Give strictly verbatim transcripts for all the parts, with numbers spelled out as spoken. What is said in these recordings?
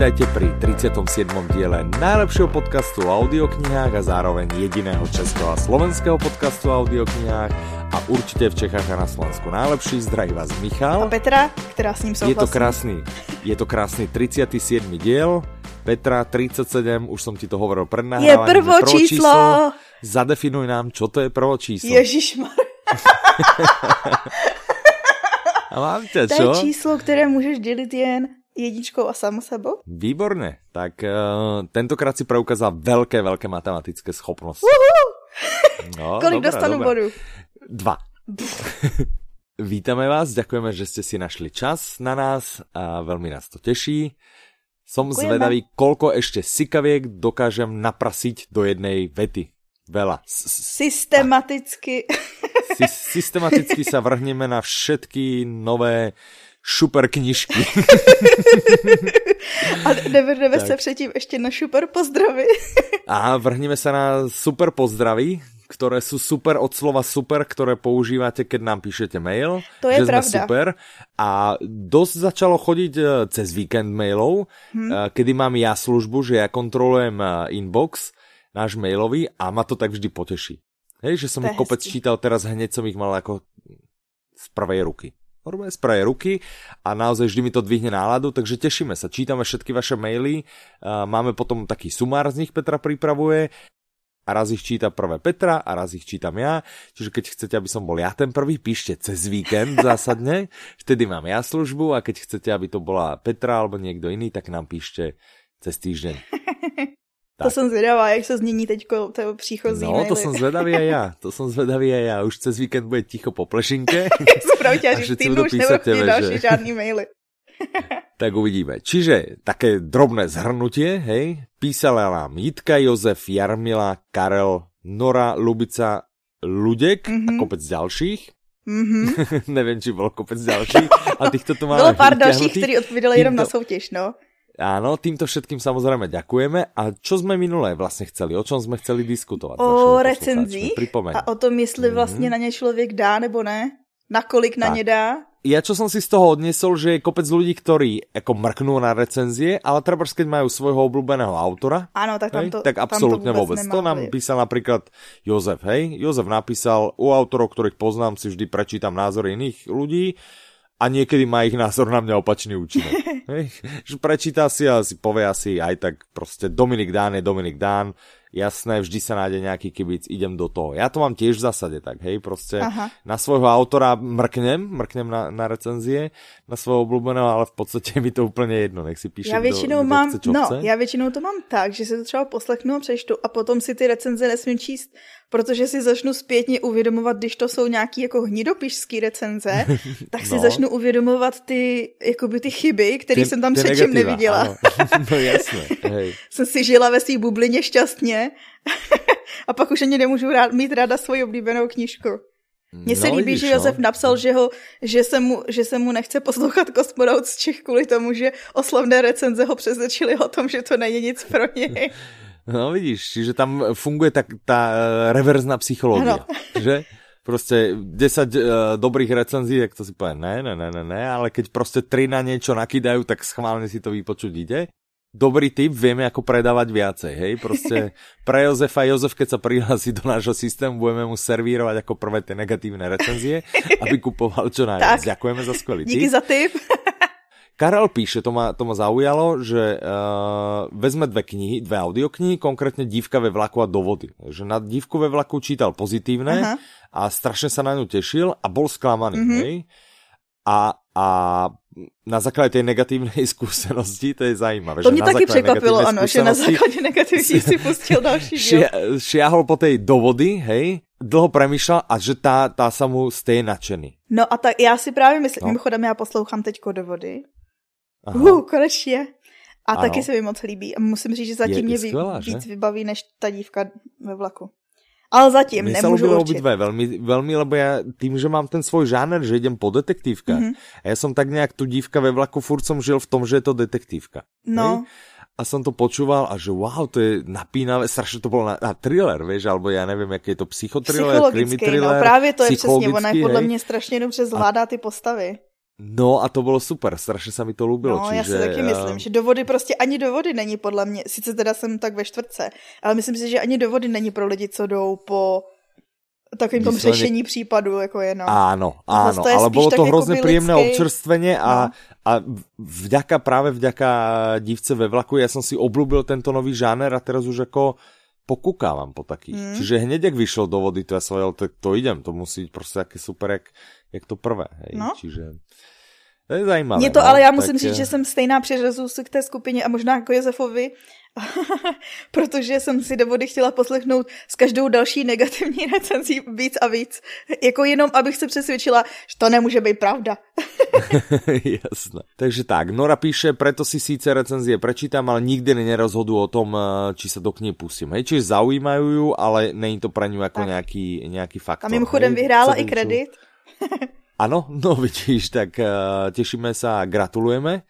Vítajte pri tridsiatom siedmom diele najlepšieho podcastu o audioknihách a zároveň jediného českého a slovenského podcastu o audioknihách a určite v Čechách a na Slovensku najlepší. Zdraví vás Michal. A Petra, ktorá s ním souhlasí. Je to krásny, je to krásny tridsiaty siedmy diel. Petra, tridsaťsedem, už som ti to hovoril pred nahrávaním. Je prvo číslo. Zadefinuj nám, čo to je prvo číslo. Ježišmar. A mám ťa, čo? To je číslo, ktoré môžeš deliť jen jedničkou a samo sebou. Výborne. Tak uh, tentokrát si preukázal veľké, veľké matematické schopnosti. No, kolik dostanú bodu? Dva. Vítame vás, ďakujeme, že ste si našli čas na nás a veľmi nás to teší. Som Ďakujeme. Zvedavý, koľko ešte sikaviek dokážem naprasiť do jednej vety. Veľa. Systematicky. Systematicky sa vrhneme na všetky nové šuper knižky. A nevrhneme sa předtím ešte na šuper pozdravy. A vrhneme sa na super pozdravy, ktoré sú super od slova super, ktoré používate, keď nám píšete mail. To je že pravda. Sme super. A dosť začalo chodiť cez víkend mailov, hmm. kedy mám ja službu, že ja kontrolujem inbox, náš mailový, a ma to tak vždy poteší. Hej, že som ich kopec čítal, teraz hneď som ich mal ako z prvej ruky. Normálne spraje ruky a naozaj vždy mi to dvihne náladu, takže tešíme sa. Čítame všetky vaše maily, máme potom taký sumár z nich, Petra pripravuje a raz ich číta prvé Petra a raz ich čítam ja. Čiže keď chcete, aby som bol ja ten prvý, píšte cez víkend zásadne, vtedy mám ja službu a keď chcete, aby to bola Petra alebo niekto iný, tak nám píšte cez týždeň. Tak. To som zvedavá, jak sa změní teďko toho příchozí. No, maily. To som zvedavý aj ja. To som zvedavý aj ja. Už cez víkend bude ticho po plešinke. Zpravťa, že ty už nevrchne další žádný maily. Tak uvidíme. Čiže také drobné zhrnutie, hej. Písala nám Jitka, Jozef, Jarmila, Karel, Nora, Lubica, Luděk mm-hmm. a kopec ďalších. Mm-hmm. Neviem, či bol kopec ďalších. A týchto tu máme. Bylo pár ďalších, ktorí odpovedali jenom na soutěž, no. Áno, týmto všetkým samozrejme ďakujeme. A čo sme minulé vlastne chceli? O čom sme chceli diskutovať? O recenzích a o tom, jestli vlastne na ne človek dá nebo ne? Nakolik na ne dá? Ja čo som si z toho odnesol, že je kopec ľudí, ktorí ako mrknú na recenzie, ale treba, keď majú svojho obľúbeného autora, áno, tak, hej, to, tak absolútne vôbec. vôbec. To nám písal napríklad Jozef. Hej? Jozef napísal, u autorov, ktorých poznám, si vždy prečítam názory iných ľudí, a niekedy má ich názor na mňa opačný účinok. Prečíta si a si povie asi aj tak proste Dominik Dán je Dominik Dán. Jasné, vždy sa nájde nejaký kibic, idem do toho. Ja to mám tiež v zásade tak, hej, proste Aha. na svojho autora mrknem, mrknem na, na recenzie, na svojho obľúbeného, ale v podstate mi to úplne jedno, nech si píše, ja kto, mám, kto chce, čo no, chce. Ja väčšinou to mám tak, že si to třeba poslechnu a přečtu a potom si ty recenze nesmím číst, protože si začnu zpětně uvědomovat, když to jsou nějaký jako hnidopišský recenze, tak si no. začnu uvědomovat ty, jakoby ty chyby, které jsem tam předtím neviděla. No jasné, hej. Jsem si žila ve svý bublině šťastně a pak už ani nemůžu rád, mít ráda svoji oblíbenou knížku. Mně se no, líbí, vidíš, že Josef no. napsal, že, ho, že, se mu, že se mu nechce poslouchat kosmonaut z Čech kvůli tomu, že oslavné recenze ho přesvědčily o tom, že to není nic pro něj. No vidíš, čiže tam funguje tá, tá reverzná psychológia, že? Proste desať uh, dobrých recenzí, tak to si povie, ne, ne, ne, ne, ale keď proste tri na niečo nakydajú, tak schválne si to vypočuť ide. Dobrý tip, vieme ako predávať viacej, hej? Proste pre Jozefa, Jozef, keď sa prihlási do nášho systému, budeme mu servírovať ako prvé tie negatívne recenzie, aby kupoval čo najviac. Ďakujeme za skvelý tip. Díky za tip. Karel píše, to ma, to ma zaujalo, že uh, vezme dve knihy, dve audioknihy, konkrétne Dívka ve vlaku a Do vody. Že na Dívku ve vlaku čítal pozitívne Aha. a strašne sa na ňu tešil a bol sklamaný. Mm-hmm. Hej? A, a na základe tej negatívnej skúsenosti, to je zaujímavé. To že mne na taky překvapilo, ano, že na základe negatívnej si pustil další diel. Šiahol po tej Do vody, hej? Dlho premýšľal a že tá, tá sa mu steje nadšený. No a tak ja si práve myslím, no. mimochodem ja poslouchám teďko Do vody. Uhu, konečně. A ano. taky se mi moc líbí. A musím říct, že zatím mě víc vybaví, než ta Dívka ve vlaku. Ale zatím Mne nemôžu určiť. Mne sa veľmi, veľmi, lebo ja tým, že mám ten svoj žáner, že idem po detektívkach. Mm-hmm. A ja som tak nejak tu Dívka ve vlaku furt som žil v tom, že je to detektívka. No. Hej? A som to počúval a že wow, to je napínavé, strašne to bolo na, na thriller, vieš, alebo ja neviem, aký je to psychotriller, krimi thriller, psychologický. No, právě to je přesně, ona je podle mě strašně dobře zvládá ty postavy. No a to bylo super, strašně se mi to líbilo. No, čiže... já si taky myslím, že do vody prostě ani do vody není podle mě, sice teda jsem tak ve čtvrtce, ale myslím si, že ani do vody není pro lidi, co jdou po takovým tom řešení případu, jako je no. Áno, áno, je ale bylo to hrozně příjemné občerstveně a, no. a vďaka, právě vďaka Dívce ve vlaku, já jsem si obľúbil tento nový žáner a teraz už jako pokúkávam po takých. Mm. Čiže hneď, jak vyšlo do vody, to ja som vedel, tak to idem, to musí byť proste také super, jak, jak to prvé. Hej. No. Čiže to je zajímavé. Mě to, no, ale já tak... musím říct, že jsem stejná přiřazu k té skupině a možná jako Josefovi, protože jsem si do vody chtěla poslechnout s každou další negativní recenzí víc a víc. Jako jenom, abych se přesvědčila, že to nemůže být pravda. Jasné. Takže tak, Nora píše, preto si síce recenzie prečítam, ale nikdy nerozhodu o tom, či se do knihy pustím. Hej, čiže zaujímajú ju, ale není to pre ňu jako nějaký, nějaký faktor. A mimochodem vyhrála i kredit. Ano, no vidíš, tak uh, tešíme sa a gratulujeme.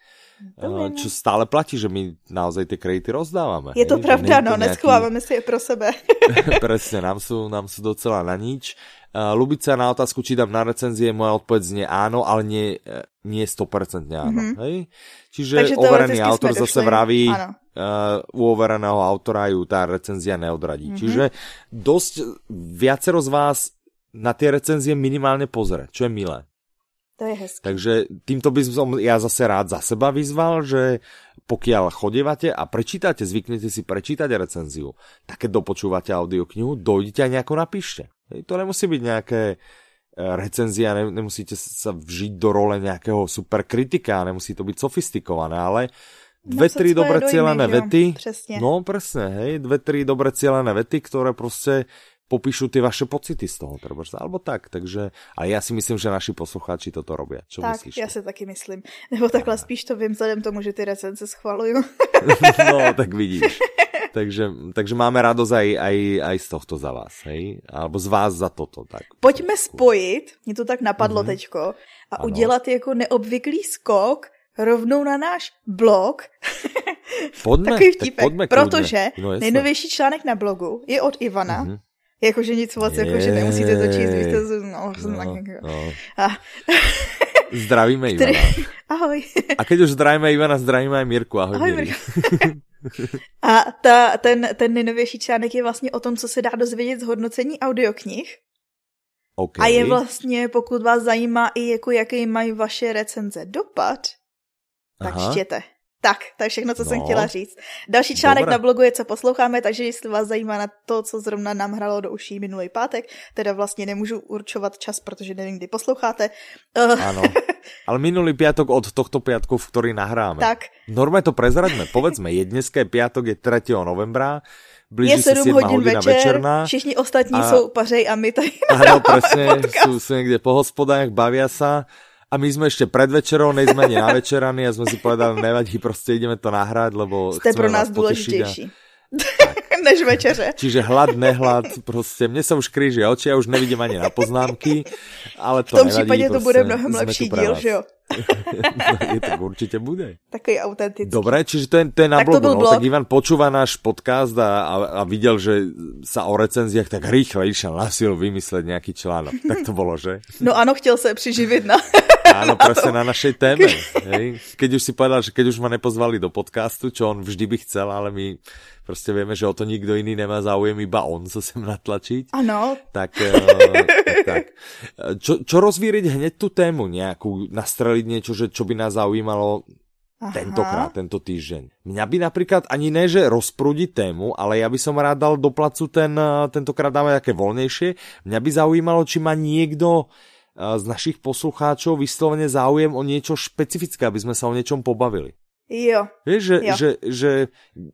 Uh, čo stále platí, že my naozaj tie kredity rozdávame. Je to hej? Pravda, no, nejaký... neschovávame si je pro sebe. Presne, nám sú, nám sú docela na nič. Uh, Lubica na otázku, či dám na recenzie, moja odpoveď znie áno, ale nie, nie sto percent áno. Mm-hmm. Hej? Čiže takže overený autor zase vraví, uh, u overeného autora ju tá recenzia neodradí. Mm-hmm. Čiže dosť viacero z vás na tie recenzie minimálne pozrie, čo je milé. To je hezké. Takže týmto by som ja zase rád za seba vyzval, že pokiaľ chodievate a prečítate, zvyknete si prečítať recenziu, tak keď dopočúvate audioknihu, dojdete a nejako napíšte. To nemusí byť nejaké recenzia, nemusíte sa vžiť do role nejakého super kritika, nemusí to byť sofistikované, ale dve, tri dobre cielené vety, presne. No presne, hej, dve, tri dobre cielené vety, ktoré proste popíšu tie vaše pocity z toho, treba, alebo tak, takže, ale ja si myslím, že naši poslucháči toto robia, čo tak, myslíš? Tak, ja si taky myslím, nebo takhle spíš to vím, vzhledem tomu, že ty recenze schvalujú. No, tak vidíš. Takže, takže máme radosť aj, aj, aj z tohto za vás, hej? Alebo z vás za toto. Tak. Pojďme spojit, mě to tak napadlo mm-hmm. teďko, a ano. Udělat jako neobvyklý skok rovnou na náš blog. Podme, takový vtípek, podme, protože no, nejnovější článek na blogu je od Ivana, mm-hmm. Jakože nic moc, jakože nemusíte to číst, vy jste z... No, no, no. A... Zdravíme Ivana. Ahoj. A keď už zdravíme Ivana, zdravíme aj Mirku. Ahoj, ahoj Mirku. A ta, ten, ten nejnovější článek je vlastně o tom, co se dá dozvědět z hodnocení audioknih. Okay. A je vlastně, pokud vás zajímá i jako, jaký mají vaše recenze dopad, tak aha. Čtěte. Tak, to je všechno, co no. jsem chtěla říct. Další článek Dobre. Na blogu je, co posloucháme, takže jestli vás zajímá na to, co zrovna nám hralo do uší minulý pátek, teda vlastně nemůžu určovat čas, protože nevím, kdy posloucháte. Ano, ale minulý piatok od tohto piatku, v který nahráme. Tak. Normálně to prezradíme, povedzme, je dneska piatok, je tretieho novembra, blíží se sedm hodin večer, večerná. Všichni ostatní a... jsou pařej a my tady nahráme podcast. Ano, presně, jsou se někde po hospodách, baví se. A my sme ešte pred večerou, nejsme ani na večerany a sme si povedali, nevadí, proste ideme to nahrať, lebo ste chceme nás potešiť. Ste pro nás dôležitejší než večeře. Čiže hlad, nehlad, proste mne sa už krížia oči, ja už nevidím ani na poznámky, ale to nevadí. V tom nevadí, prípade to bude mnohem lepší díl, že jo? No, je to určite bude. Taký autentický. Dobre, čiže to je, to je na tak blogu. To no, blog. Tak Ivan počúva náš podcast a, a, a videl, že sa o recenziách tak rýchle išiel na silu vymysleť nejaký článok. Tak to bolo, že? No áno, chtiel sa priživiť na... Áno, na presne tom. Na našej téme. Hej. Keď už si povedal, že keď už ma nepozvali do podcastu, čo on vždy by chcel, ale my proste vieme, že o to nikto iný nemá záujem, iba on sa sem natlačiť. Áno. Tak, tak, tak. Čo, čo rozvíriť hneď tú tému nejakú, nastreliť niečo, že čo by nás zaujímalo aha. tentokrát, tento týždeň. Mňa by napríklad ani ne, že rozprúdiť tému, ale ja by som rád dal do placu ten, tentokrát dáme také voľnejšie. Mňa by zaujímalo, či má niekto z našich poslucháčov vyslovene záujem o niečo špecifické, aby sme sa o niečom pobavili. Jo. Vieš, že, jo. Že, že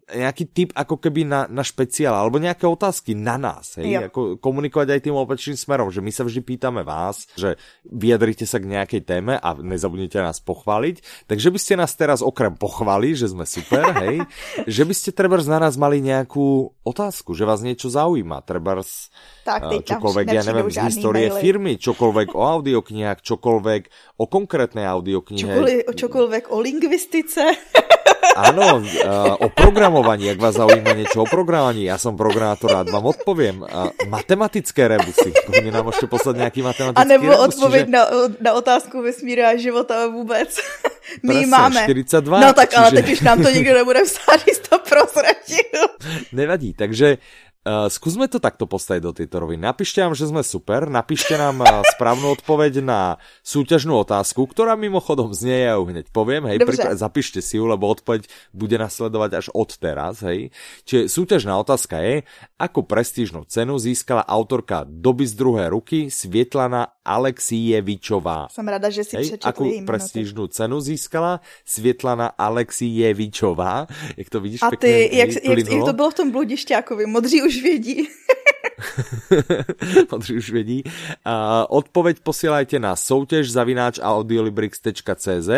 nejaký tip ako keby na, na špeciál, alebo nejaké otázky na nás, hej, ako komunikovať aj tým opačným smerom, že my sa vždy pýtame vás, že vyjadrite sa k nejakej téme a nezabudnite nás pochváliť, takže by ste nás teraz okrem pochváli, že sme super, hej, že by ste trebárs na nás mali nejakú otázku, že vás niečo zaujíma, trebárs uh, čokoľvek, ja neviem, z histórie maily. Firmy, čokoľvek o audioknihách, čokoľvek o konkrétnej audioknihe. Čokoľvek o lingvistice. Áno, uh, o programovaní, ak vás zaujíma niečo o programovaní, ja som programátor, rád vám odpoviem. Uh, matematické rebusy, kúme nám ešte poslať nejaký matematický rebus. A nebo rebus, odpoveď čiže... na, na otázku vesmíru a života vôbec. My presne, máme. štyridsaťdva, no tak, čiže... ale teď už nám to nikto nebude vstáť, že to prozradil. Nevadí, takže Uh, skúsme to takto postaviť do tejto roviny. Napíšte nám, že sme super, napíšte nám uh, správnu odpoveď na súťažnú otázku, ktorá mimochodom znie, ja ju hneď poviem, hej, pripra- zapíšte si ju, lebo odpoveď bude nasledovať až od teraz, hej. Čiže súťažná otázka je, ako prestížnu cenu získala autorka Doby z druhej ruky Svetlana Alexijevičová. Som rada, že si hej, akú prestížnu cenu získala Svetlana Alexijevičová. Jak to vidíš, a ty, pekne, jak, jak, jak to bylo v tom Bludišťákovi, modří už vědí. Modří už vědí. Uh, odpověď posílajte na soutěž zavináč audiolibrix.cz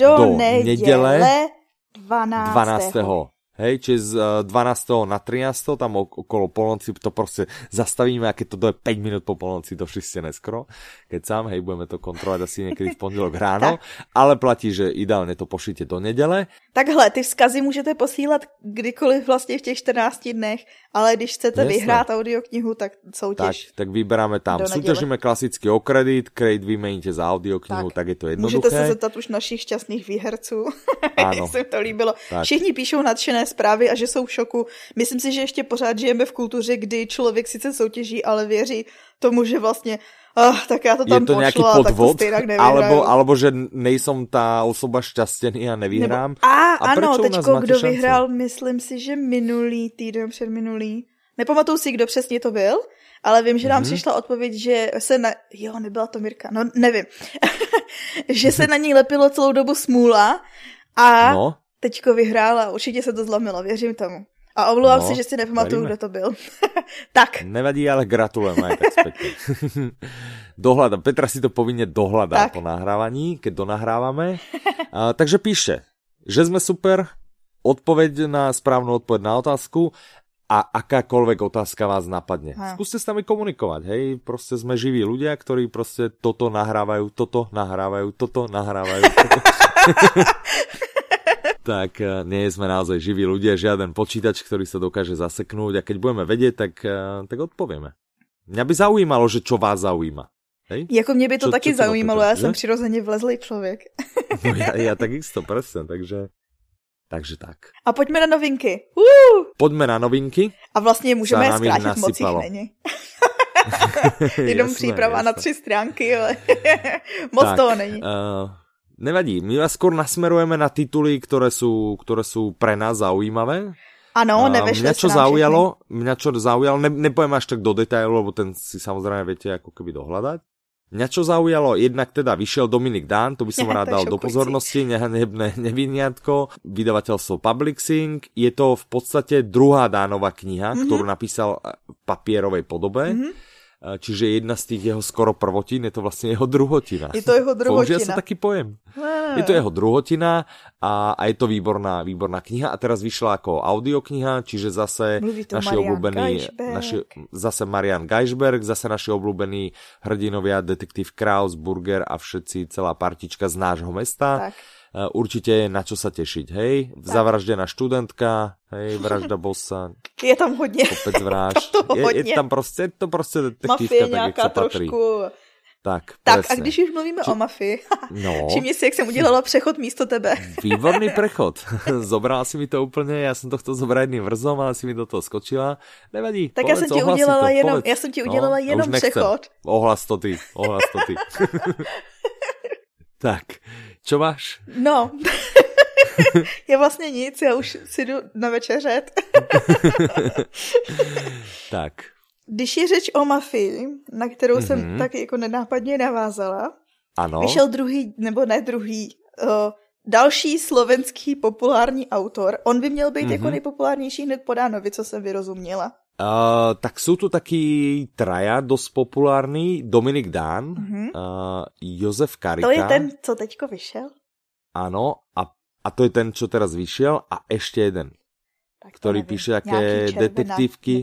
do, do neděle dvanáctého. dvanáctého. Hej, čiže z dvanásteho na trinásteho, tam okolo polnoci to proste zastavíme, a keď to doje päť minút po polnoci, to všetci neskoro, keď sám, hej, budeme to kontrolovať asi niekedy v pondelok ráno, ale platí, že ideálne to pošlite do nedele. Takhle, ty vzkazy můžete posílat kdykoliv vlastně v těch štrnácti dnech, ale když chcete Jasne. vyhrát audioknihu, tak soutěž. Tak, tak vyberáme tam. Súťažíme klasicky o kredit, kredit vymeníte za audioknihu, tak, tak je to jednoduché. Můžete se zeptat už našich šťastných výherců, jak se to líbilo. Tak. Všichni píšou nadšené zprávy a že jsou v šoku. Myslím si, že ještě pořád žijeme v kultuře, kdy člověk sice soutěží, ale věří tomu, že vlastně oh, tak ja to tam je to pošla, nejaký podvod, alebo, alebo že nejsom tá osoba šťastný a nevyhrám. Nebo, á, a ano, teďko, kdo šanci? Vyhrál, myslím si, že minulý týden, předminulý. Nepamatuju si, kdo přesně to byl, ale vím, že nám mm-hmm. přišla odpověď, že se na... Jo, nebyla to Mirka, no nevím. Že se na ní lepilo celou dobu smůla a no. teďko vyhrála, určitě se to zlomilo, věřím tomu. A omluvám no, si, že si nepamatuju, kdo to byl. Tak. Nevadí, ale gratulujeme aj tak späťne. Dohľadám. Petra si to povinne dohľadá po nahrávaní, keď donahrávame. A, takže píšte, že sme super, odpoveď na správnu odpoveď na otázku a akákoľvek otázka vás napadne. Ha. Skúste s nami komunikovať, hej, proste sme živí ľudia, ktorí proste toto nahrávajú, toto nahrávajú, toto nahrávajú, toto. Tak nie sme naozaj živí ľudia, žiaden počítač, ktorý sa dokáže zaseknúť, a keď budeme vedieť, tak, tak odpovieme. Mňa by zaujímalo, že čo vás zaujíma. Hej? Jako mě by to čo, taky čo zaujímalo, ja som přirozeně vlezlý človek. No ja, ja takisto, presne, takže... Takže tak. A pojďme na novinky. Uh! Pojďme na novinky. A vlastně můžeme zkrátit moc jich není. Jenom jasné, příprava jasné. Na tři stránky, ale moc tak, toho není. Uh... Nevadí, my vás skôr nasmerujeme na tituly, ktoré sú, ktoré sú pre nás zaujímavé. Áno, nevešli sa nám zaujalo, všetkým. Mňa čo zaujalo, ne, nepoviem až tak do detailu, lebo ten si samozrejme viete ako keby dohľadať. Mňa čo zaujalo, jednak teda vyšiel Dominik Dán, to by som rád dal do pozornosti, nehebné neviniatko, vydavateľstvo Publicsing. Je to v podstate druhá Dánova kniha, mm-hmm. ktorú napísal v papierovej podobe. Mm-hmm. Čiže jedna z tých jeho skoro prvotín, je to vlastne jeho druhotina. Je to jeho druhotina. Použia sa taký pojem. Je to jeho druhotina a, a je to výborná, výborná kniha. A teraz vyšla ako audiokniha, čiže zase naši obľúbení, naši, zase Marianne Geisberg, zase naši obľúbení hrdinovia, detektív Krauss, Burger a všetci, celá partička z nášho mesta. Tak. Určite je na čo sa tešiť, hej? Tak. Zavraždená študentka, hej, vražda bossa. Je tam hodne. Kopec vražd. Je, hodne. Je tam proste, to proste detektívka, tak jak sa patrí. Tak, tak a když už mluvíme Či... o mafii, no. Všimni si, jak jsem udělala přechod místo tebe. Výborný prechod. Zobrala si mi to úplně, já jsem to chtěl zobrat jedným vrzom, ale si mi do toho skočila. Nevadí, tak povedz, já jsem ti udělala to, jenom, já jsem ti udělala no, jenom přechod. Ohlas to ty, ohlas to ty. Tak, čo máš? No, je vlastne nic, ja už si jdu na večeřet. Tak. Když je řeč o mafii, na kterou mm-hmm. jsem tak jako nenápadně navázala, ano. Vyšel druhý, nebo ne druhý, uh, další slovenský populární autor. On by měl být mm-hmm. jako nejpopulárnější hned po Dánovi, co jsem vyrozuměla. Uh, tak sú tu takí traja dosť populárni. Dominik Dán, mm-hmm. uh, Jozef Karika. To je ten, co teďko vyšiel. Áno, a, a to je ten, čo teraz vyšiel. A ešte jeden, tak ktorý neviem, píše také červená, detektívky.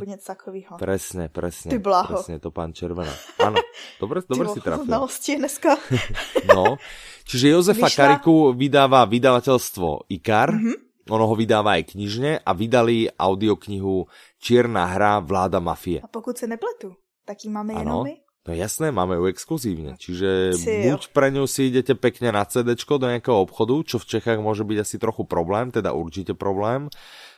Presne, presne. Ty blaho. Presne, to pán Červená. Áno, dobre, dobre si trafil. Znalosti dneska. No, čiže Jozefa Vyšla... Kariku vydáva vydavateľstvo Ikar. Mm-hmm. Ono ho vydává i knižně a vydali audioknihu Čierna hra vláda mafie. A pokud se nepletu, tak ji máme jenom my? No jasné, máme ju exkluzívne, čiže Cíl. buď pre ňu si idete pekne na CDčko do nejakého obchodu, čo v Čechách môže byť asi trochu problém, teda určite problém,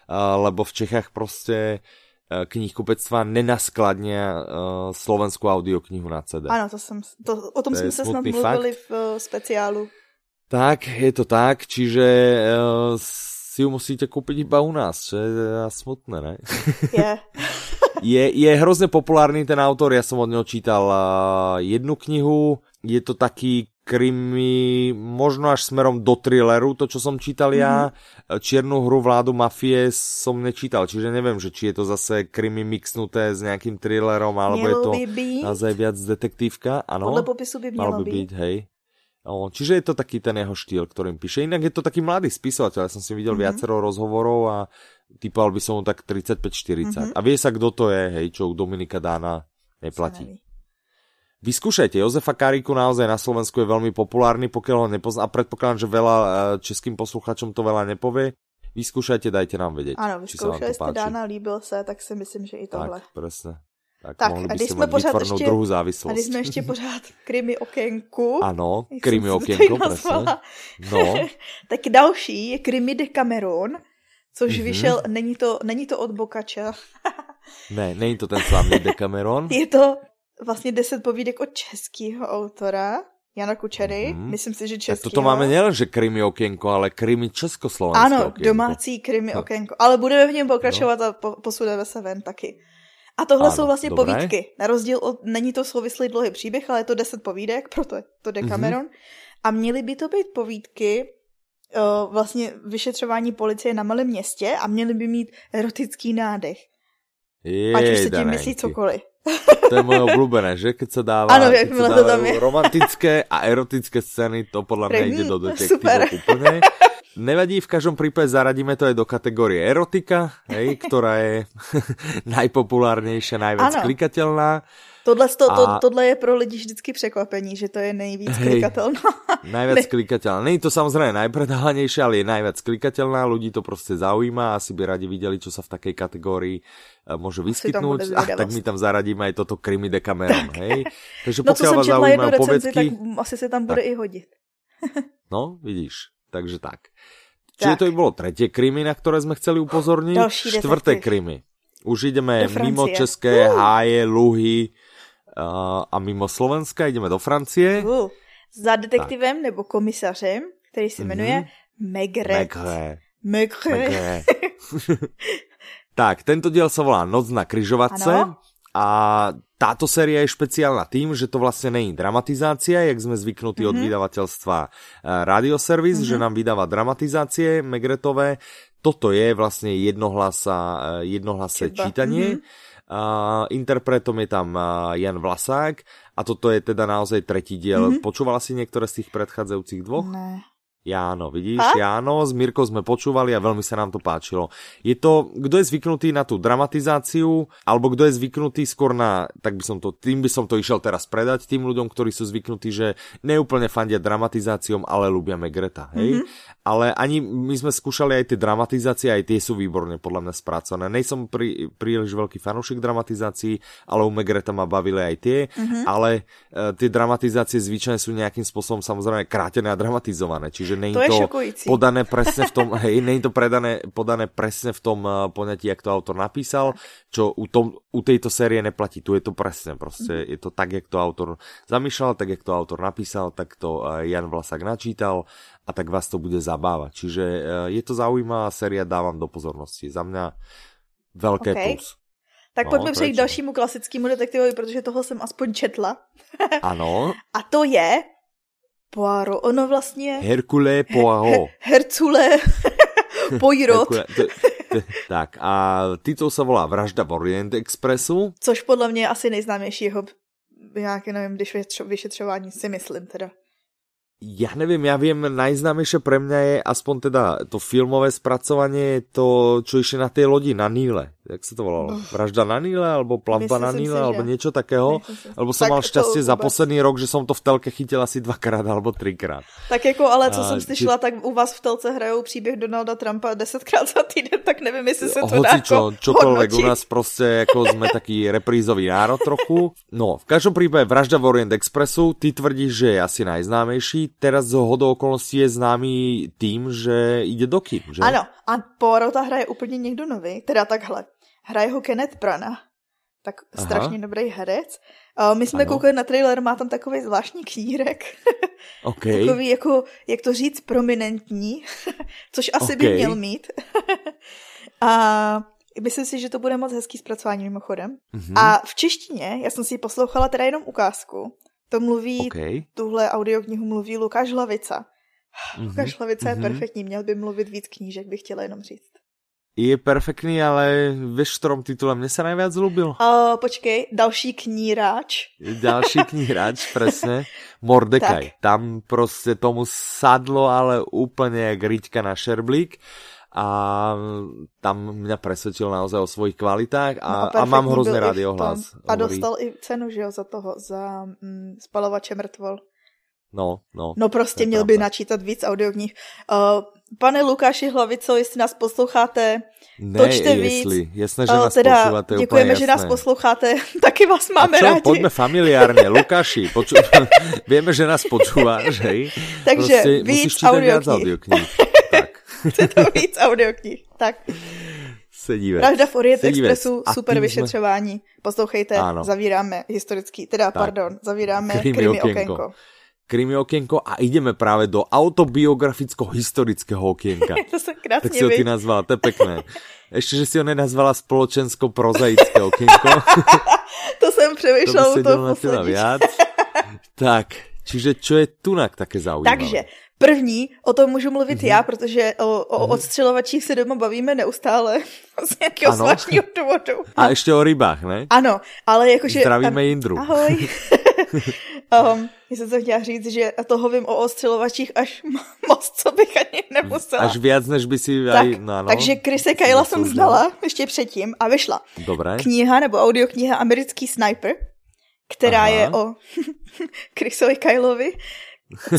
lebo v Čechách proste knihkupectva nenaskladnia slovenskú audioknihu na cé dé. Áno, to som, to, o tom to sme sa snad mluvili fakt. v speciálu. Tak, je to tak, čiže si ju musíte kúpiť iba u nás, čo je smutné, ne? Je. Je, je hrozne populárny ten autor, ja som od neho čítal jednu knihu, je to taký krimi, možno až smerom do thrilleru, to čo som čítal ja, mm-hmm. Čiernu hru vládu mafie som nečítal, čiže neviem, že či je to zase krimi mixnuté s nejakým thrillerom, alebo mělo je to naozaj viac detektívka, ano, podľa popisu by mělo by byť, hej. O, čiže je to taký ten jeho štýl, ktorým píše. Inak je to taký mladý spisovateľ, ja som si videl mm-hmm. viacero rozhovorov a typal by som mu tak tridsaťpäť štyridsať. Mm-hmm. A vie sa, kto to je, hej, čo u Dominika Dána neplatí. Vyskúšajte, Jozefa Kariku naozaj na Slovensku je veľmi populárny, pokiaľ ho nepozná, a predpokladám, že veľa českým posluchačom to veľa nepovie. Vyskúšajte, dajte nám vedieť. Áno, vyskúšali ste Dána, líbil sa, tak si myslím, že i tohle. Tak, presne. Tak, tak mohli by si mať vytvornú druhú závislosť. A když sme ešte pořád krimi okénku. Ano, krimi okénku, presne. No. Tak další je krimi de Cameron, což mm-hmm. vyšel, není to, není to od Bokača. Ne, není to ten slavný de Cameron. Je to vlastně deset povídek od českého autora, Jana Kučery. Mm-hmm. Myslím si, že českého. A toto máme nejen, že krimi okénko, ale krimi československé okénko. Ano, domácí krimi no. okénko. Ale budeme v něm pokračovat no. a po, posudeme se ven taky. A tohle ano, jsou vlastně dobré. povídky. Na rozdíl od, není to souvislý dlouhý příběh, ale je to deset povídek, proto je to Decameron. Mm-hmm. A měly by to být povídky o, vlastně vyšetřování policie na malém městě a měly by mít erotický nádech. Jej, ať už se tím myslí cokoliv. To je moje oblúbené, že? Keď sa dáva ano, keď sa to tam je. romantické a erotické scény, to podľa mňa ide do detektívu úplne. Nevadí, v každom prípade zaradíme to aj do kategórie erotika, hej, ktorá je najpopulárnejšia, najviac ano. klikateľná. Tohle, to, to, a... tohle je pro lidi vždycky překvapení, že to je nejvíc hej, klikatelná. Najviac klikateľná. Nie je to samozrejme najpredávanejšia, ale je najviac klikateľná. Ľudí to proste zaujíma, asi by radi videli, čo sa v takej kategórii môže vyskytnúť. A tak my tam zaradíme aj toto krimi de Cameron, hej. Takže no, pokiaľ vás zaujímajú povedky... Tak asi sa tam bude tak. i hodiť. No, vidíš. Takže tak. Čiže tak. to by bolo tretie krimi, na ktoré sme chceli upozorniť. Další Štvrté detektiv. krimi. Už ideme mimo české uh. háje, luhy uh, a mimo Slovenska. Ideme do Francie. Uh. Za detektivem tak. nebo komisařem, který se jmenuje mm. Maigret. Maigret. Maigret. Maigret. Tak, tento diel sa volá Noc na kryžovatce. Ano. A táto séria je špeciálna tým, že to vlastne není dramatizácia, jak sme zvyknutí mm-hmm. od vydavateľstva Radio Servis, mm-hmm. že nám vydáva dramatizácie Maigretové. Toto je vlastne jednohlasa, jednohlasé Chyba. čítanie. Mm-hmm. Uh, interpretom je tam Jan Vlasák a toto je teda naozaj tretí diel. Mm-hmm. Počúvala si niektoré z tých predchádzajúcich dvoch? Ne. Jáno, vidíš, a? Jáno, s Mirkou sme počúvali a veľmi sa nám to páčilo. Je to, kto je zvyknutý na tú dramatizáciu, alebo kto je zvyknutý skôr na, tak by som to, tým by som to išiel teraz predať tým ľuďom, ktorí sú zvyknutí, že neúplne fandia dramatizáciom, ale ľúbia Maigreta, hej? Mm-hmm. Ale ani my sme skúšali aj tie dramatizácie, aj tie sú výborne podľa mňa spracované. Nejsom pri, príliš veľký fanúšik dramatizácií, ale u Maigreta ma bavili aj tie, mm-hmm. ale e, tie dramatizácie zvyčajne sú nejakým spôsobom samozrejme krátené a dramatizované, čiže nie je to, to podané presne v tom, hej, nie je to predané, podané presne v tom uh, poňatí, jak to autor napísal, čo u, tom, u tejto série neplatí. Tu je to presne, proste je to tak, jak to autor zamýšľal, tak, jak to autor napísal, tak to uh, Jan Vlasák načítal a tak vás to bude zabávať. Čiže uh, je to zaujímavá séria, dávam do pozornosti. Za mňa veľké okay. plus. Tak no, pojďme přejít k dalšímu klasickému detektivovi, protože toho jsem aspoň četla. Ano. A to je... Poirot, ono vlastně... Herkule Poirot. Hercule Poirot. Tak a titul se volá Vražda v Orient Expressu. Což podle mě je asi nejznámější jeho, nějaké nevím, když vyšetřování si myslím teda. Ja neviem, ja viem, najznámejšie pre mňa je aspoň teda to filmové spracovanie, to, čo išlo na tej lodi, na Níle. jak sa to volalo, Vražda na Níle, alebo Plavba na Níle, alebo niečo takého. Alebo som tak mal šťastie za posledný rok, že som to v telke chytil asi dvakrát alebo trikrát. Tak jako, ale co a, som slyšela, či... tak u vás v telce hrajou příběh Donalda Trumpa desetkrát za týden, tak nevím, jestli se to dá hodnotiť. Čokoľvek, u nás proste ako sme taký reprízový národ trochu. No, v každom prípade Vražda v Orient Expressu, ty tvrdíš, že je asi najznámejší. Teraz z hodou okolností je známy tým, že ide do kín, že? Ano, a Poirota hraje úplně někdo nový, teda takhle. Hraje ho Kenneth Branagh, tak strašně dobrý herec. My jsme ano. koukali na trailer, má tam takový zvláštní knírek. Okay. Takový, jako, jak to říct, prominentní, což asi okay. by měl mít. A myslím si, že to bude moc hezký zpracování mimochodem. Mm-hmm. A v češtině, já jsem si poslouchala teda jenom ukázku, to mluví, okay. tuhle audioknihu mluví Lukáš Hlavica. Mm-hmm. Lukáš Hlavica mm-hmm. je perfektní, měl by mluvit víc knížek, bych chtěla jenom říct. Je perfektný, ale vieš, ktorom titule mne sa najviac zľúbil? Uh, počkej, Další knírač. Další knírač, presne. Mordekaj. Tak. Tam proste tomu sadlo, ale úplne jak riťka na šerblík. A tam mňa presvedčil naozaj o svojich kvalitách a, no a, a mám hrozne rád jeho hlas. A dostal i cenu, že jo, za toho, za mm, spalovače mrtvol. No, no. No prostě měl by načítat víc audioknih. Uh, pane Lukáši Hlavico, jestli nás posloucháte, ne, točte víc. Ne, jestli, že nás teda posloucháte, děkujeme, jasné. že nás posloucháte, taky vás máme rádi. Pojďme familiárně, Lukáši, poču... vieme, že nás počúváš, hej. Takže prostě víc audioknih. Chcete víc audioknih, tak. Sedíme. Vražda v Orient Expressu, super vyšetřování. Jsme... Poslouchejte, ano. zavíráme historický, teda tak. pardon, zavíráme Krimi okénko. Krimi okienko a ideme práve do autobiograficko-historického okienka. To sa krásne Tak si ho ty nazvala, to je pekné. Ešte, že si ho nenazvala spoločensko-prozaické okienko. To som premýšľala u toho poslednička. Tak, čiže čo je tunak také zaujímavé? Takže, první, o tom môžu mluvit mm-hmm. ja, pretože o, o odstřelovačích sa doma bavíme neustále z nejakého zvláštního dôvodu. A ešte o rybách, ne? Ano, ale jakože... Zdravíme a... Jindru. Ahoj. Um, já jsem to chtěla říct, že toho vím o ostřelovačích až moc, co bych ani nemusela. Až viac, než by si... Tak, aj, no, no, takže Krise Kajla jsem to znala ještě předtím a vyšla Dobré. kniha nebo audiokniha Americký sniper, která Aha. je o Krisovi Kajlovi,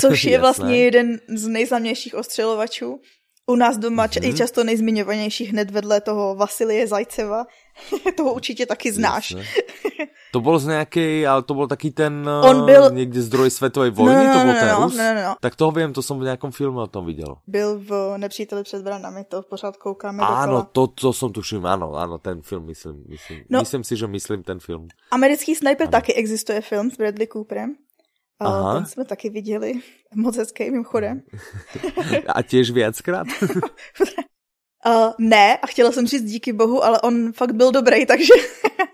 což je vlastně jeden z nejznámějších ostřelovačů. U nás doma mm-hmm. i často nejzmiňovanějších hned vedle toho Vasilie Zajceva. Toho určitě taky znáš. To byl z nějakej, ale to byl taky ten on byl... někde z druhé světové vojny, no, no, to byl no, ten no, Rus. No, no, no. Tak toho vím, to jsem v nějakém filmu o tom viděl. Byl v Nepříteli před branami, to pořád koukáme dokola. Ano, to, to jsem tuším, ano, ano, ten film myslím. Myslím, no, myslím si, že myslím ten film. Americký sniper ano. taky existuje film s Bradley Cooperem. Aha. Ten jsme taky viděli, moc hezký mimochodem. A těž viackrát? Uh, ne, a chtěla jsem říct díky bohu, ale on fakt byl dobrý, takže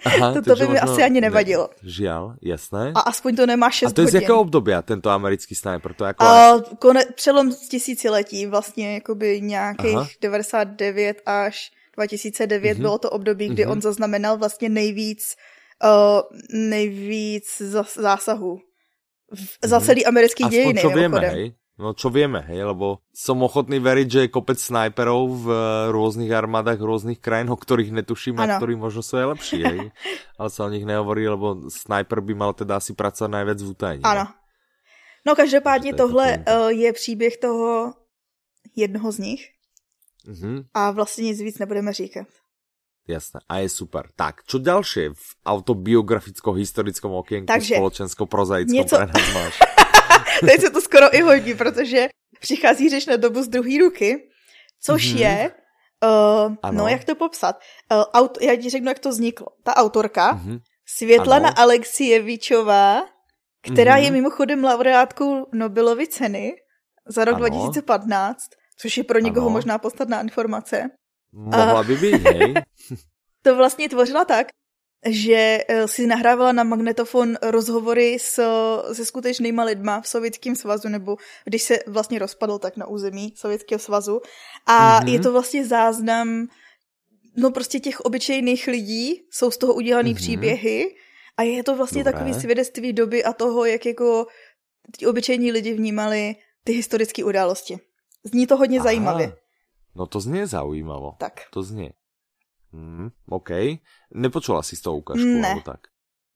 Aha, toto by mi asi ani nevadilo. Ne, žiaľ, jasné. A aspoň to nemá šest hodin. A to je hodin. Z jakého obdobia tento americký sniper? To jako... uh, kone, přelom tisíciletí, vlastně jakoby nějakých Aha. devadesát devět až dva tisíce devět mm-hmm. bylo to období, kdy mm-hmm. on zaznamenal vlastně nejvíc, uh, nejvíc zásahů za celý americký aspoň dejiny. Aspoň čo vieme, hej. No čo vieme, hej, lebo som ochotný veriť, že je kopec snajperov v rôznych armádach rôznych krajín, o ktorých netuším ano. a ktorí možno sú aj lepší, hej. Ale sa o nich nehovorí, lebo snajper by mal teda asi pracovať najviac v utajení. Áno. No každopádne to je tohle to je príbeh toho jednoho z nich uh-huh. a vlastne nic víc nebudeme říkať. Jasné, a je super. Tak, čo ďalšie v autobiograficko-historickom okienku spoločensko-prozaickom něco... pre nás máš? Teď se to skoro i hodí, protože přichází řeč na dobu z druhé ruky, což mm-hmm. je, uh, no jak to popsat, uh, aut, já ti řeknu, jak to vzniklo. Ta autorka, mm-hmm. Svetlana Alexijevičová, která mm-hmm. je mimochodem laureátkou Nobelovy ceny za rok ano. dva tisíce patnáct, což je pro někoho ano. možná podstatná informace. Mohla by být, hej. To vlastně tvořila tak, že si nahrávala na magnetofon rozhovory s, se skutečnýma lidma v Sovětském svazu, nebo když se vlastně rozpadl tak na území Sovětského svazu. A mm-hmm. je to vlastně záznam, no prostě těch obyčejných lidí, jsou z toho udělané mm-hmm. příběhy a je to vlastně Dobré. takový svědectví doby a toho, jak jako ti obyčejní lidi vnímali ty historické události. Zní to hodně Aha. zajímavě. No to znie zaujímavo. Tak. To znie. Mm, OK. Nepočula jsi z toho ukážku, ne. Nebo tak?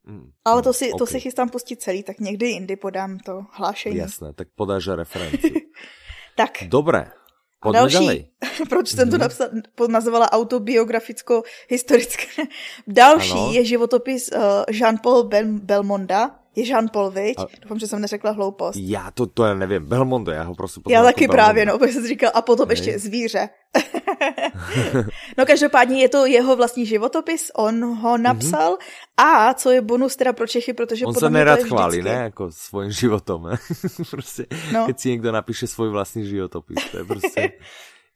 Mm, ale to, si, okay. to si chystám pustit celý, tak někdy jindy podám to hlášení. Jasné, tak podáš referenci. Tak. Dobré. Další, proč jsem to napsal, nazvala autobiograficko-historické. Další ano. Je životopis Jean-Paul Bel- Belmonda. Je Jean-Paul, viď? A... Doufám, že jsem neřekla hloupost. Já to, to já nevím. Belmondo, já ho prostě poznám. Já taky právě, no, protože jsem říkal. A potom ne. ještě zvíře. No každopádně je to jeho vlastní životopis, on ho napsal mm-hmm. a co je bonus teda pro Čechy, protože on se nerad chválí, ne, jako svojím životom. Prostě, no. Keď si někdo napíše svůj vlastní životopis, to je prostě...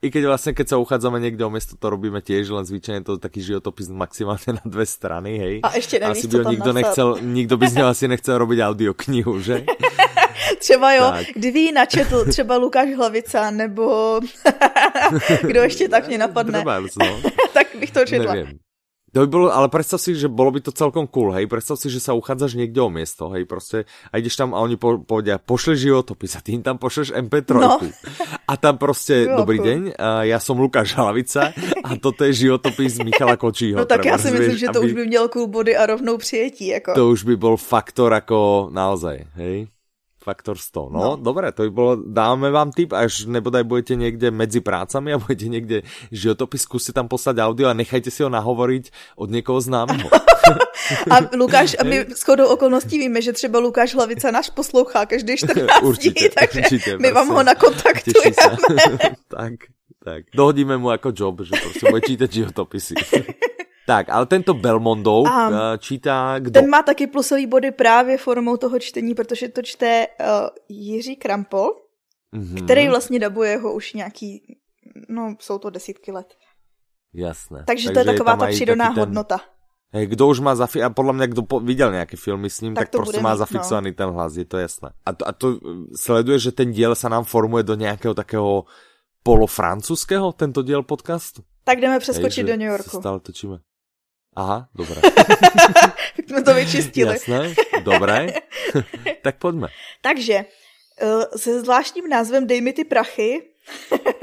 I keď vlastne, keď sa uchádzame niekde o mesto, to robíme tiež, len zvyčajne to taký životopis maximálne na dve strany, hej. A ešte nevíš, asi by ho nikto nechcel, nikto by z neho asi nechcel robiť audioknihu, že? Třeba jo, tak. Kdyby ji načetl třeba Lukáš Hlavica, nebo kdo ještě tak mě napadne, tak bych to četla. Neviem. To by bolo, ale predstav si, že bolo by to celkom cool, hej, predstav si, že sa uchádzaš niekde o miesto, hej, proste, a ideš tam a oni po, povedia, pošle životopis a ty im tam pošleš em pé tri. No. A tam proste, bylo dobrý cool. deň, ja som Lukáš Hlavica a toto je životopis Michala Kočího. No tak ja si myslím, že to aby... už by měl cool body a rovnou přijetí, jako. To už by bol faktor, ako naozaj, hej. Faktor sto. No, no, dobre, to by bolo, dáme vám tip, až nebodaj budete niekde medzi prácami a budete niekde životopis, skúste tam poslať audio a nechajte si ho nahovoriť od niekoho známeho. A Lukáš, a my shodou okolností víme, že třeba Lukáš Hlavica náš poslouchá každý štrnásť určite, dní, takže určite, my vám ho nakontaktujeme. Tak, tak. Dohodíme mu ako job, že proste bude čítať životopisy. Tak, ale tento Belmondo a čítá kdo? Ten má taky plusový body právě formou toho čtení, protože to čte uh, Jiří Krampol, mm-hmm. který vlastně dabuje ho už nějaký, no jsou to desítky let. Jasné. Takže, Takže to je taková je ta přidaná hodnota. Ten... Hej, kdo už má zafi... A podle mě, kdo po... viděl nějaké filmy s ním, tak, tak prostě má mít, zafixovaný no. ten hlas, je to jasné. A to, a to sleduje, že ten díl se nám formuje do nějakého takého polofrancouzského, tento díl podcastu? Tak jdeme přeskočit Hej, do New Yorku. Stále točíme. Aha, dobré. Tak jsme to vyčistili. Jasné, dobré. Tak pojďme. Takže, se zvláštním názvem Dej mi ty prachy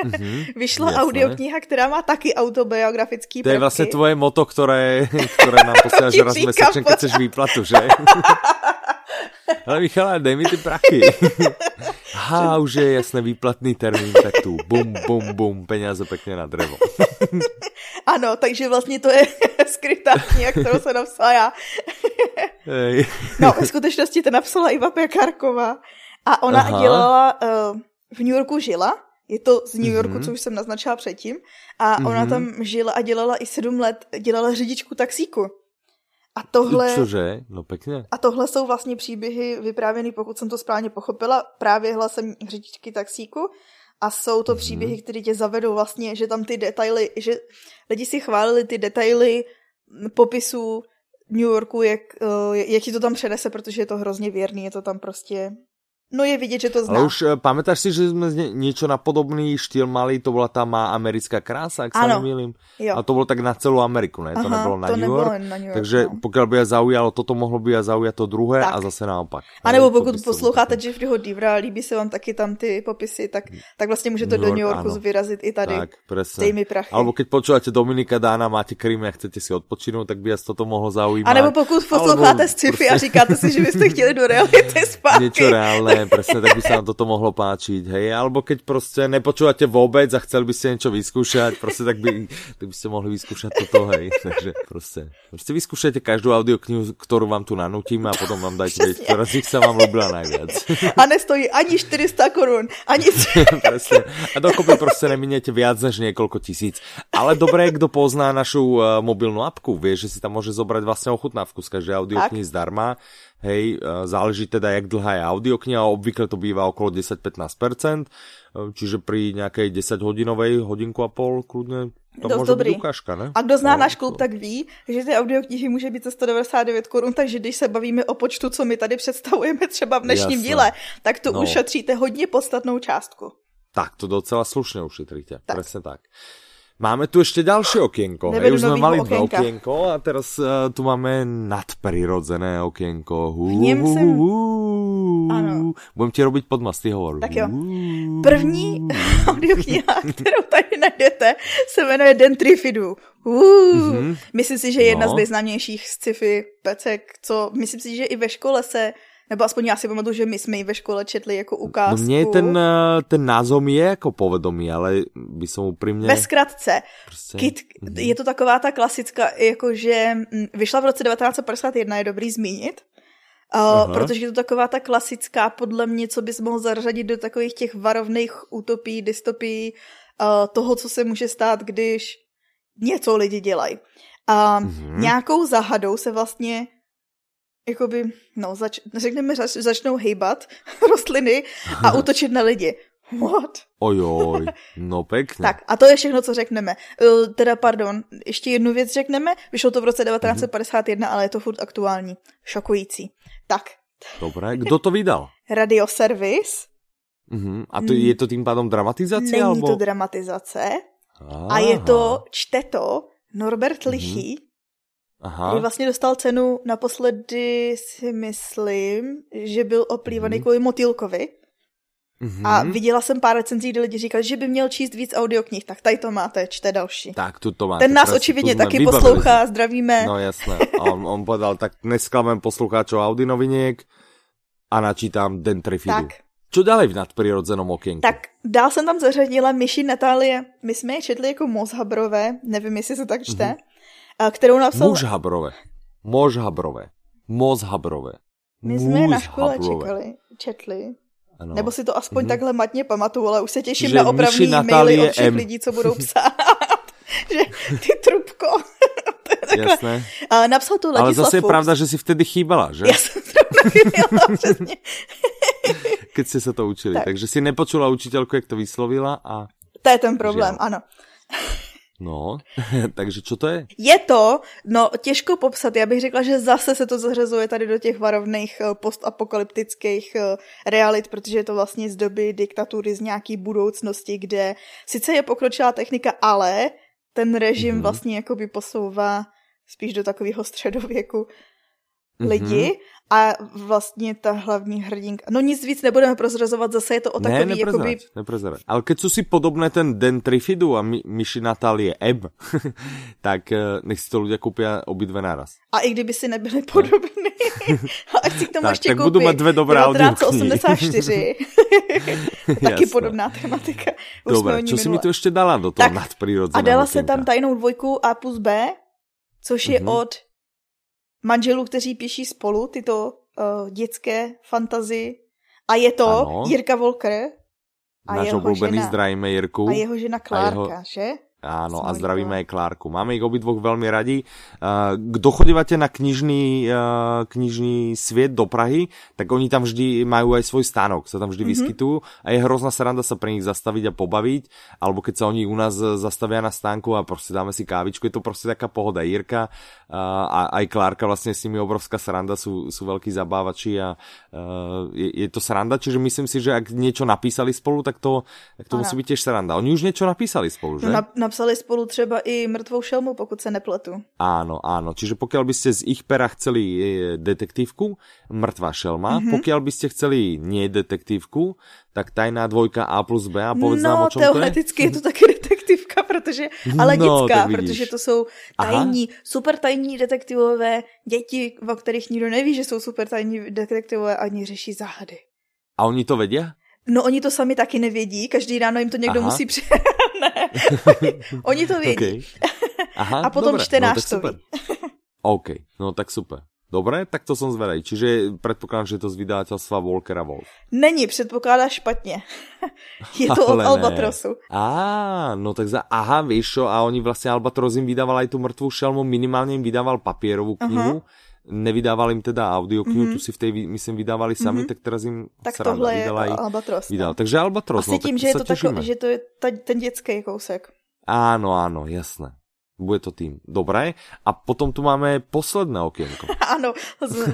mm-hmm, vyšla audiokniha, která má taky autobiografický prvky. To je vlastně tvoje moto, které, které nám posíláš raz měsíčně, když chceš výplatu, že? Ale Michala, dej mi ty prachy. Aha, už je jasný výplatný termín, tak tu bum, bum, bum, peníze pěkně na drevo. Ano, takže vlastně to je skrytá kniha, kterou jsem napsala já. Hey. No, v skutečnosti to napsala Iva Pekarková a ona Aha. dělala, uh, v New Yorku žila, je to z New Yorku, mm-hmm. co už jsem naznačila předtím, a mm-hmm. ona tam žila a dělala i sedm let, dělala řidičku taxíku. A tohle, Cože? No pěkně. A tohle jsou vlastně příběhy vyprávěný, pokud jsem to správně pochopila, právě hlasem řidičky taxíku a jsou to příběhy, mm. které tě zavedou vlastně, že tam ty detaily, že lidi si chválili ty detaily popisů New Yorku, jak, jak ti to tam přenese, protože je to hrozně věrný, je to tam prostě... No je vidět, že to zná. Ale už uh, pamätáš si, že jsme něco na podobný štýl mali, to byla ta má americká krása, jak se nemýlím. A to bylo tak na celou Ameriku, ne? Aha, to nebylo na, to New nebylo York, na New York. Takže no. pokud by je zaujalo toto, mohlo by je zaujat to druhé tak. A zase naopak. A nebo pokud posloucháte Jeffreyho Deavera, líbí se vám taky tam ty popisy, tak, tak vlastně můžete New York, do New Yorku ano. vyrazit i tady. Tak, presne. Dej mi prachy. Alebo keď počúvate Dominika Dána, máte krím a chcete si odpočinout, tak by vás toto mohlo zaujímat. A nebo pokud posloucháte sci-fi a říkáte si, že byste chtěli do reality zpátky. Presne, tak by sa nám toto mohlo páčiť, hej, alebo keď proste nepočúvate vôbec a chceli by ste niečo vyskúšať, proste tak by, tak by ste mohli vyskúšať toto, hej, takže proste, proste vyskúšajte každú audioknihu, ktorú vám tu nanutíme a potom vám dajte vedieť, ktorá z nich sa vám ľúbila najviac. A nestojí ani štyristo korún, ani... Presne, a dokopy proste neminiete viac než niekoľko tisíc, ale dobré, kto pozná našu uh, mobilnú apku, vie, že si tam môže zobrať vlastne ochutnávku z každej audioknihy zdarma. Hej, záleží teda, jak dlhá je audiokniha, obvykle to býva okolo desať až pätnásť percent, čiže pri nejakej desaťhodinovej, hodinku a pol, kľudne, to Dost môže dobrý. Byť ukážka, ne? A kdo zná no, náš klub, to... tak ví, že ty audioknihy může být za sto devadesát devět korun, takže když se bavíme o počtu, co my tady představujeme třeba v dnešním Jasne. díle, tak to no. ušetříte hodně podstatnou částku. Tak, to docela slušne ušetríte, tak. presne tak. Máme tu ešte ďalšie okienko. Hej, už sme mali dve okienko a teraz uh, tu máme nadprirodzené okienko. Hú, hú, hú, hú. Áno. budem ti robit podmas, ty hovor. Tak jo. První audiokniha, kterou tady najdete, se jmenuje Den Trifidů. Mm-hmm. Myslím si, že je jedna no. z nejznámějších sci-fi pecek, co myslím si, že i ve škole se, nebo aspoň já si pamatuju, že my jsme ji ve škole četli jako ukázku. No mně ten, ten názov je jako povedomý, ale by som upřímně... Ve zkratce. Prostě... Kit, je to taková ta klasická, jakože vyšla v roce devatenáct padesát jedna, je dobrý zmínit. Uh, protože je to taková ta klasická, podle mě, co bys mohl zařadit do takových těch varovných utopií, dystopií, uh, toho, co se může stát, když něco lidi dělají. A uh, uh-huh. nějakou záhadou se vlastně jakoby, no, zač- řekneme, zač- začnou hejbat rostliny a útočit na lidi. What? Ojoj, no pěkně. Tak a to je všechno, co řekneme. Uh, teda, pardon, ještě jednu věc řekneme. Vyšlo to v roce devatenáct padesát jedna, ale je to furt aktuální. Šokující. Tak. Dobré, kdo to vydal? Radio Servis. Uh-huh. A to, je to tím pádem dramatizace? Není alebo... to dramatizace. Aha. A je to, čte to, Norbert Lichý, uh-huh. Aha. který vlastně dostal cenu naposledy, si myslím, že byl oplývaný uh-huh. kvůli motýlkovi. Uhum. A viděla jsem pár recenzí, kde lidi říkali, že by měl číst víc audioknih, tak tady to máte, čte další. Tak tu to máte. Ten nás očividně taky vybavili. Poslouchá, zdravíme. No jasné, on, on povedal, tak dneska mám poslucháčov audionoviniek a načítám Den Trifidu. Čo dále v nadpřirozenom okénku? Tak dál jsem tam zařadila Myší Natálie, my jsme je četli jako Mozhabrové, nevím, jestli se tak čte, uhum. kterou napsal... Mužhabrové, Možhabrové, Mozhabrové, my jsme je na škole čekali, četli. Ano. Nebo si to aspoň mm-hmm. takhle matně pamatuju, ale už se těším že na opravný maily od všech M. lidí, co budou psát. Že ty trubko. Jasné. A napsal to Ladislav Ale zase Fuchs. Je pravda, že si vtedy chýbala, že? Já jsem zrovna chyběla, přesně. Keď jste se to učili. Tak. Takže si nepočula učitelku, jak to vyslovila a... To je ten problém, Žel. ano. No, takže čo to je? Je to, no těžko popsat, já bych řekla, že zase se to zařazuje tady do těch varovných postapokalyptických realit, protože je to vlastně z doby diktatury, z nějaký budoucnosti, kde sice je pokročilá technika, ale ten režim mm-hmm. vlastně jakoby posouvá spíš do takového středověku lidi mm-hmm. a vlastně ta hlavní hrdinka. No nic víc nebudeme prozrazovat, zase je to o takový... Ne, neprozrať, jakoby... neprozrať. Ale keď sú si podobné ten Den Trifidu a my, Myši Natálie M, tak nech si to ľudia kúpia obidve naraz. A i kdyby si nebyli podobní, no. ať si k tomu tak, ještě tak koupí. Tak budú mať dve dobré audioknihy. osmdesát čtyři. Taky podobná tematika. Dobre, čo minule. Si mi tu ešte dala do toho nadprírodzeného? A dala se tam tajnou dvojku A plus B, což je mm-hmm. od... manželů, kteří píší spolu tyto uh, dětské fantazy. A je to ano. Jirka Volker a Náš jeho obľúbený, žena. Zdravíme Jirku. A jeho žena Klárka, jeho... že? Áno, Smolíko. A zdravíme aj Klárku. Máme ich obidvoch veľmi radi. Uh, kdo chodívate na knižný, uh, knižný sviet do Prahy, tak oni tam vždy majú aj svoj stánok, sa tam vždy mm-hmm. vyskytujú a je hrozná sranda sa pre nich zastaviť a pobaviť, alebo keď sa oni u nás zastavia na stánku a proste dáme si kávičku, je to proste taká pohoda. Jirka uh, a aj Klárka vlastne s nimi obrovská sranda, sú, sú veľkí zabávači a uh, je, je to sranda, čiže myslím si, že ak niečo napísali spolu, tak to, tak to musí byť tiež sranda. Oni už niečo napísali spolu, že? No, napsali spolu třeba i Mrtvou šelmu, pokud se nepletu. Áno, áno. Čiže pokiaľ by ste z ich pera chceli detektívku, Mrtvá šelma, mm-hmm. pokiaľ by ste chceli nie detektívku, tak tajná dvojka A plus B a povedz no, nám o čom to je. No, teoreticky je to taky detektívka, protože, ale no, dětská, protože to jsou tajní, Aha. super tajní detektivové děti, o kterých nikdo neví, že jsou super tajní detektivové a oni řeší záhady. A oni to vedia? No, oni to sami taky nevědí, každý ráno jim to někdo Aha. musí při... Ne, oni to vědí. Okay. Aha, a potom čtenář to ví. OK, no tak super. Dobré, tak to jsem zvedej. Čiže předpokládám, že je to z vydavatelstva Walker a Wolf. Není, předpokládáš špatně. Je to od Albatrosu. Á, no tak za... Aha, víš čo, a oni vlastně Albatros jim vydával aj tu Mrtvou šelmu, minimálně jim vydával papírovou knihu. Uh-huh. Nevydával im teda audioknihu, mm-hmm. tu si v tej, myslím, vydávali sami, mm-hmm. tak teraz im tak sranda tohle vydala je Albatros. Vydal. Takže Albatros, no, tím, tak že je to tako, že to je ta, ten dětský kousek. Áno, áno, jasné. Bude to tým. Dobré. A potom tu máme posledné okénko. Áno,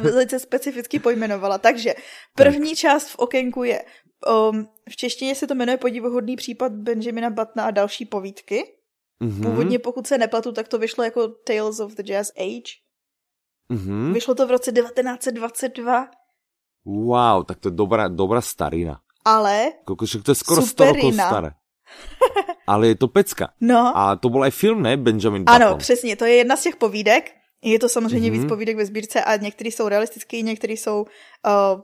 velice specificky pojmenovala. Takže první část v okénku je, um, v češtině se to jmenuje Podivuhodný případ Benjamina Buttona a další povídky. Mm-hmm. Původně, pokud se nepletu, tak to vyšlo jako Tales of the Jazz Age. Mm-hmm. Vyšlo to v roce devatenáct dvacet dva Wow, tak to je dobrá, dobrá starina. Ale... Kokošek, to je skoro sto rokov staré. Ale je to pecka. No. A to byl i film, ne? Benjamin Button. Ano, přesně, to je jedna z těch povídek. Je to samozřejmě mm-hmm. víc povídek ve sbírce a některý jsou realistický, některý jsou uh,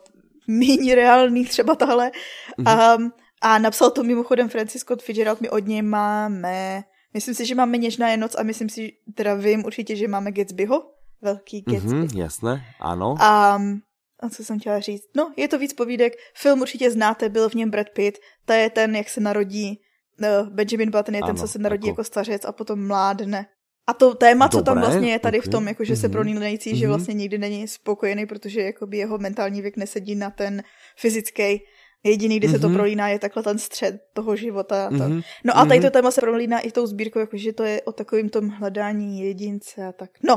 méně reální, třeba tohle. Mm-hmm. Um, a napsal to mimochodem Francis Scott Fitzgerald, my od něj máme, myslím si, že máme Něžná je noc a myslím si, teda vím určitě, že máme Gatsbyho, velký Gatsby. Mm-hmm, jasné, ano. Um, a co jsem chtěla říct? No, je to víc povídek, film určitě znáte, byl v něm Brad Pitt, to je ten, jak se narodí, uh, Benjamin Button je ano, ten, co se narodí jako... jako stařec a potom mládne. A to téma, Dobré, co tam vlastně je tady okay. v tom, jakože mm-hmm. se prolínající, že vlastně nikdy není spokojený, protože jakoby jeho mentální věk nesedí na ten fyzický. Jediný, kdy mm-hmm. se to prolíná, je takhle ten střed toho života. Mm-hmm. No a tady to téma se prolíná i tou sbírkou, jakože to je o takovým tom hledání jedince a tak. No,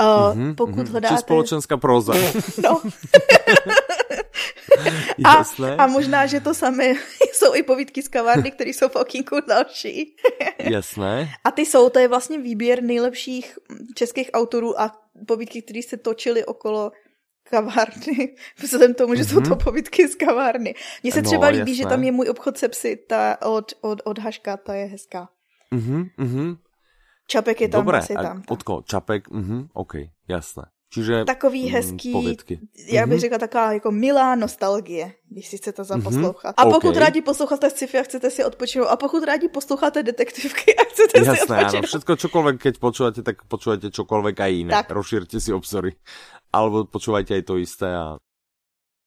uh, mm-hmm. pokud mm-hmm. hledáte... Či společenská proza. No. a, a možná, že to samé jsou i povídky z kavárny, které jsou v okínku další. Jasné. A ty jsou, to je vlastně výběr nejlepších českých autorů a povídky, které se točily okolo kavárny, vzhledem tomu, že jsou to povídky z kavárny. Mně se třeba no, líbí, jasné. že tam je Můj obchod se psy, ta od, od, od Haška, ta je hezká. Mhm, mhm. Čapek je tam, Dobré, asi tam. Od koho? Čapek, mhm, ok, jasné. Čiže takový hezký, povědky. Já bych řekla taková jako milá nostalgie, když si chcete zaposlouchat. Mm-hmm. A pokud okay. rádi posloucháte sci-fi a chcete si odpočinout, a pokud rádi posloucháte detektivky a chcete Jasné, si odpočinout. Jasné, všetko čokoľvek, keď počúvate, tak počúvate čokoľvek aj iné. Tak. Rozšírte si obzory. Alebo počúvajte aj to isté. A...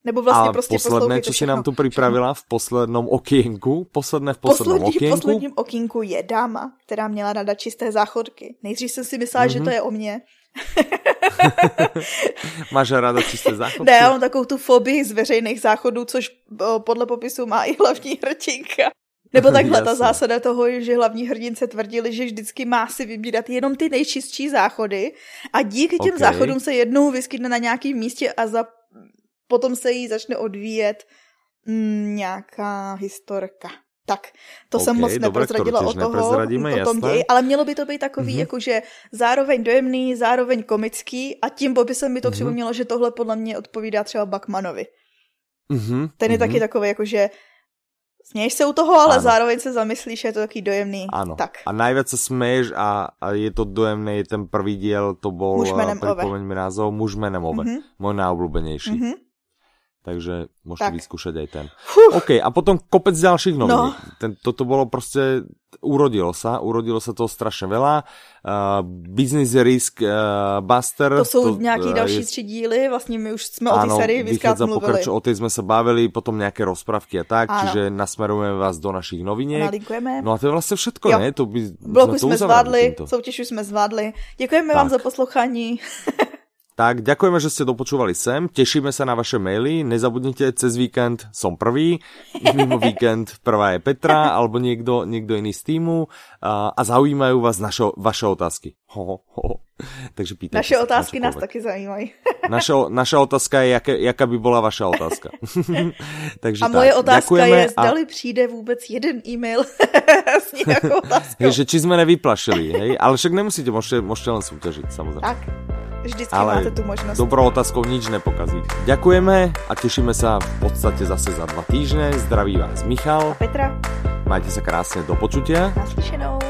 Nebo vlastne a proste posledné, čo si nám tu pripravila v poslednom okienku, posledné v poslednom Posledný, okienku. V posledním okienku je dáma, která měla rada čisté záchodky. Nejdřív jsem si myslela, mm-hmm. že to je o mně. Máš ráda čisté záchodky? Ne, já mám takovou tu fobii z veřejných záchodů, což podle popisu má i hlavní hrdinka. Nebo takhle ta zásada toho, že hlavní hrdince tvrdili, že vždycky má si vybírat jenom ty nejčistší záchody a díky těm okay. záchodům se jednou vyskytne na nějakém místě a za... potom se jí začne odvíjet mm, nějaká historka. Tak, to okay, jsem moc neprozradila o, toho, o tom ději, ale mělo by to být takový, mm-hmm. jakože zároveň dojemný, zároveň komický a tím popisem mi to mm-hmm. připomnělo, že tohle podle mě odpovídá třeba Bachmanovi. Mm-hmm. Ten je mm-hmm. taky takový, jakože směješ se u toho, ale ano. zároveň se zamyslíš, je to taký dojemný. Ano. Tak. A najviac se směješ a, a je to dojemný, ten prvý díl, to bol, pripomeň mi názov, Muž jménem Ove, mm-hmm. můj najobľúbenejší. Mm-hmm. Takže môžete tak. vyskúšať aj ten. Huh. OK, a potom kopec ďalších novín. No. Toto bolo proste, urodilo sa, urodilo sa toho strašne veľa. Uh, Business Risk uh, Buster. To sú to, nejaké uh, další je... tři díly, vlastne my už sme áno, o tej sérii vyskát mluvili. Pokraču, o tej sme sa bavili, potom nejaké rozprávky a tak, áno. čiže nasmerujeme vás do našich noviniek. Nalinkujeme. No a to je vlastne všetko, jo. ne? To by, bloku sme, sme zvládli, soutěž už sme zvládli. Ďakujeme tak. vám za poslouchání. Tak, ďakujeme, že ste dopočúvali sem, tešíme sa na vaše maily, nezabudnite, cez víkend som prvý, mimo víkend prvá je Petra, alebo niekto, niekto iný z týmu a, a zaujímajú vás našo, vaše otázky. Ho, ho, ho. Takže pýtajte Naše sa, otázky nás taky zaujímajú. Naša, naša otázka je, jaká, jaká by bola vaša otázka. Takže a tak, moje otázka je, zdali a... přijde vôbec jeden e-mail s nejakou otázkou. Hej, že či sme nevyplašili, hej? Ale však nemusíte, môžete, môžete len súťažiť, samozrejme. Tak. Vždycky ale máte tu možnosť. Dobrou otázkou nič nepokazí. Ďakujeme a tešíme sa v podstate zase za dva týždne. Zdraví vás Michal a Petra. Majte sa krásne, do počutia. Naslyšenou.